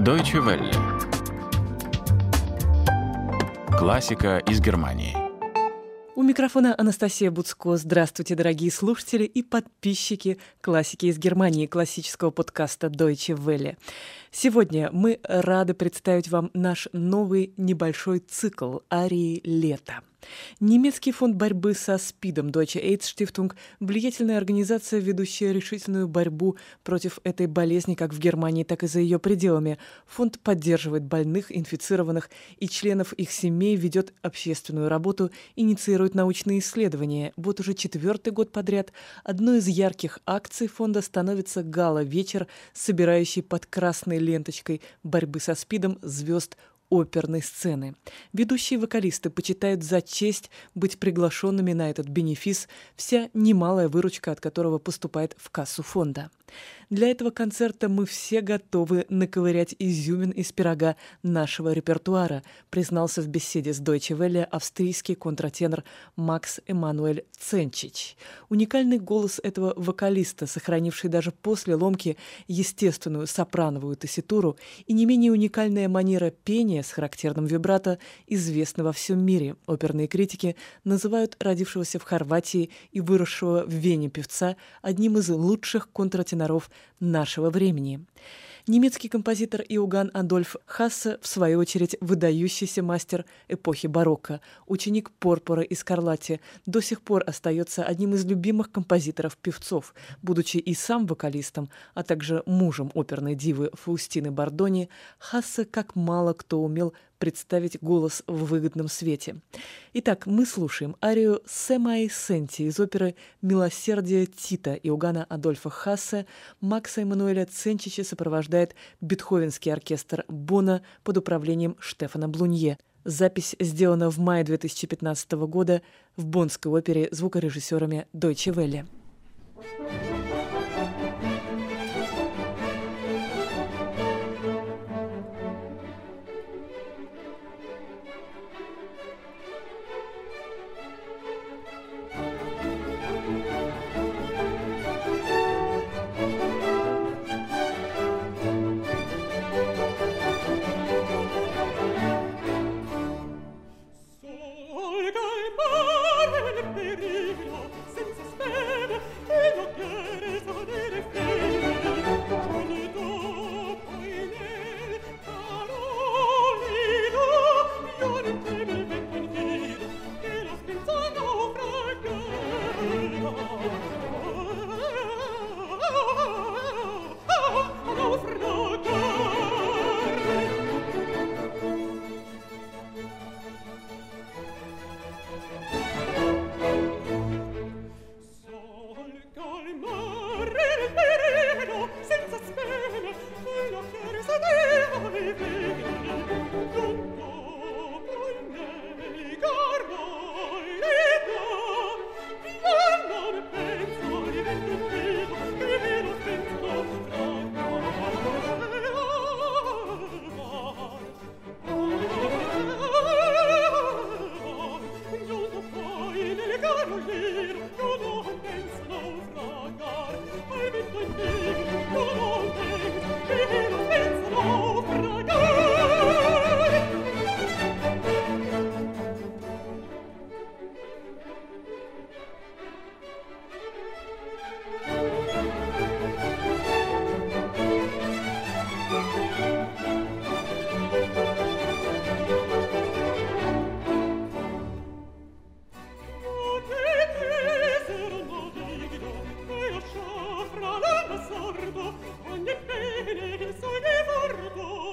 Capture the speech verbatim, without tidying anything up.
Deutsche Welle. Классика из Германии. У микрофона Анастасия Буцко. Здравствуйте, дорогие слушатели и подписчики классики из Германии, классического подкаста Deutsche Welle. Сегодня мы рады представить вам наш новый небольшой цикл «Арии лета». Немецкий фонд борьбы со СПИДом Deutsche Aidsstiftung – влиятельная организация, ведущая решительную борьбу против этой болезни как в Германии, так и за ее пределами. Фонд поддерживает больных, инфицированных и членов их семей, ведет общественную работу, инициирует научные исследования. Вот уже четвертый год подряд одной из ярких акций фонда становится гала-вечер, собирающий под красной ленточкой борьбы со СПИДом звезд оперной сцены. Ведущие вокалисты почитают за честь быть приглашенными на этот бенефис, вся немалая выручка от которого поступает в кассу фонда. Для этого концерта мы все готовы наковырять изюмин из пирога нашего репертуара, признался в беседе с Deutsche Welle австрийский контратенор Макс Эмануэль Ценчич. Уникальный голос этого вокалиста, сохранивший даже после ломки естественную сопрановую тесситуру, и не менее уникальная манера пения с характерным вибрато известны во всем мире. Оперные критики называют родившегося в Хорватии и выросшего в Вене певца одним из лучших контратеноров нашего времени. Немецкий композитор Иоганн Адольф Хассе, в свою очередь, выдающийся мастер эпохи барокко, ученик Порпора и Скарлатти, до сих пор остается одним из любимых композиторов-певцов, будучи и сам вокалистом, а также мужем оперной дивы Фаустины Бордони. Хассе как мало кто умел представить голос в выгодном свете. Итак, мы слушаем арию «Se mai senti» из оперы «Милосердие Тита» Иоганна Адольфа Хассе. Макса Эмануэля Ценчича сопровождает Бетховенский оркестр Бонна под управлением Штефана Блунье. Запись сделана в мае две тысячи пятнадцатого года в Боннской опере звукорежиссерами Deutsche Welle. Ogni bene che so che vorrò